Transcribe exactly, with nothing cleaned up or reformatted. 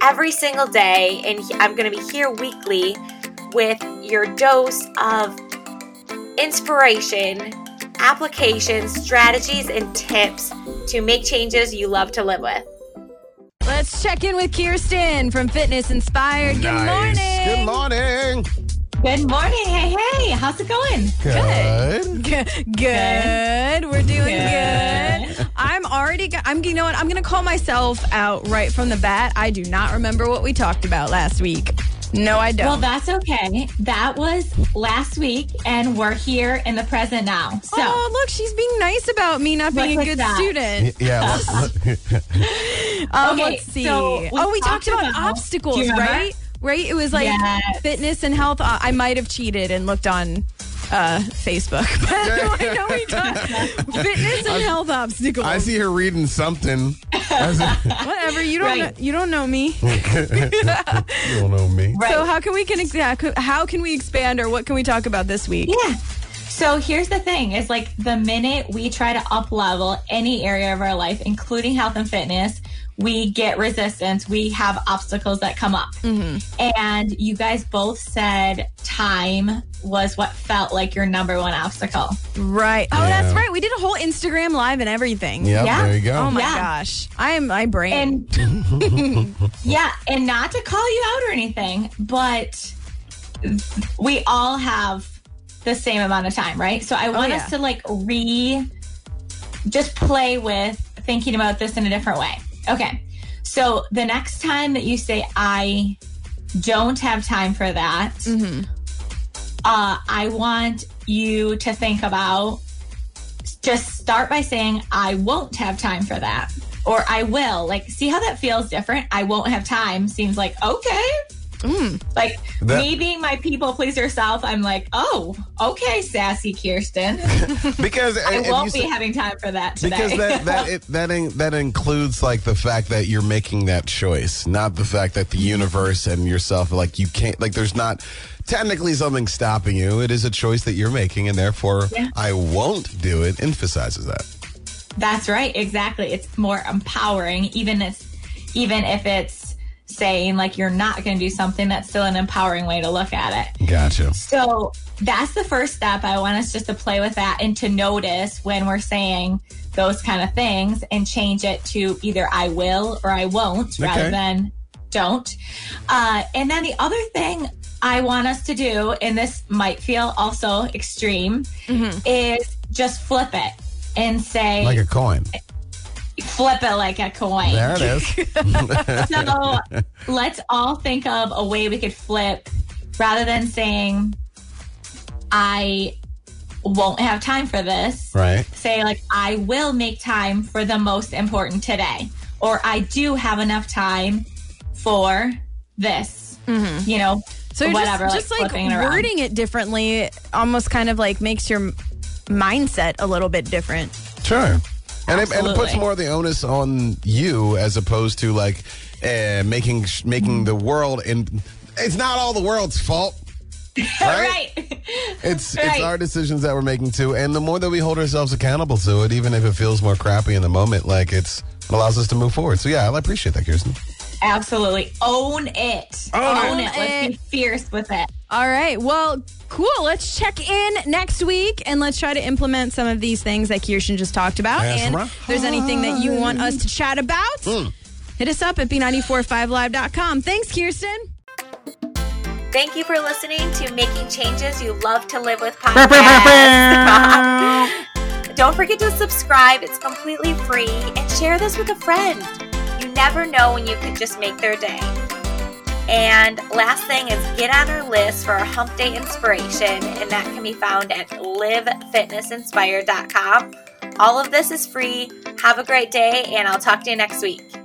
every single day. And I'm going to be here weekly with your dose of inspiration, applications, strategies, and tips to make changes you love to live with. Let's check in with Kirsten from Fitness Inspired. Nice. Good morning. Good morning. Good morning. Hey, hey. How's it going? Good. Good. Good. Good. We're doing good. good. I'm already, go- I'm, you know what? I'm going to call myself out right from the bat. I do not remember what we talked about last week. No, I don't. Well, that's okay. That was last week, and we're here in the present now. So. Oh, look, she's being nice about me not being a good that. student. Y- yeah. Let's, um, okay, let's see. So we oh, we talked, talked about, about obstacles, right? Right? It was like yes. fitness and health. I might have cheated and looked on uh, Facebook. But I know we talked fitness and I, health obstacles. I see her reading something. Whatever. You don't. Right. Know, you don't know me. You don't know me. Right. So how can we can how can we expand or what can we talk about this week? Yeah. So here's the thing: is like the minute we try to up level any area of our life, including health and fitness, we get resistance. We have obstacles that come up. Mm-hmm. And you guys both said time was what felt like your number one obstacle. Right. Oh, yeah. That's right. We did a whole Instagram live and everything. Yep, yeah. There you go. Oh, my yeah. gosh. I am my brain. And, yeah. And not to call you out or anything, but we all have the same amount of time, right? So I want oh, yeah. us to like re just play with thinking about this in a different way. Okay, so the next time that you say, I don't have time for that, mm-hmm. uh, I want you to think about, just start by saying, I won't have time for that, or I will. Like, see how that feels different? I won't have time seems like, okay. Mm. Like, that, me being my people pleaser self, I'm like, oh, okay, sassy Kirsten. Because I won't be say, having time for that today. Because that that it, that, in, that includes like the fact that you're making that choice, not the fact that the universe and yourself, like you can't, like there's not technically something stopping you. It is a choice that you're making, and therefore, yeah. I won't do it. Emphasizes that. That's right, exactly. It's more empowering, even if, even if it's. saying like you're not going to do something, that's still an empowering way to look at it. Gotcha. So that's the first step. I want us just to play with that and to notice when we're saying those kind of things and change it to either I will or I won't, okay, rather than don't. Uh, and then the other thing I want us to do, and this might feel also extreme, mm-hmm. is just flip it and say... Like a coin. Flip it like a coin. There it is. So let's all think of a way we could flip rather than saying, I won't have time for this. Right. Say like, I will make time for the most important today. Or I do have enough time for this, mm-hmm. you know, so you're whatever. Just, like, just like, like wording it differently almost kind of like makes your mindset a little bit different. Sure. And it, and it puts more of the onus on you as opposed to like uh, making making the world, and it's not all the world's fault, right? right. It's right. It's our decisions that we're making too, and the more that we hold ourselves accountable to it, even if it feels more crappy in the moment, like it's it allows us to move forward. So yeah, I appreciate that, Kirsten. Absolutely. Own it. Own, Own it. it. Let's be fierce with it. All right. Well, cool. Let's check in next week and let's try to implement some of these things that Kirsten just talked about. That's and right. If there's anything that you want us to chat about, mm. hit us up at b nine four five live dot com. Thanks, Kirsten. Thank you for listening to Making Changes You Love to Live With podcast. Don't forget to subscribe. It's completely free. And share this with a friend. You never know when you could just make their day. And last thing is get on our list for our hump day inspiration, and that can be found at live fitness inspired dot com. All of this is free. Have a great day, and I'll talk to you next week.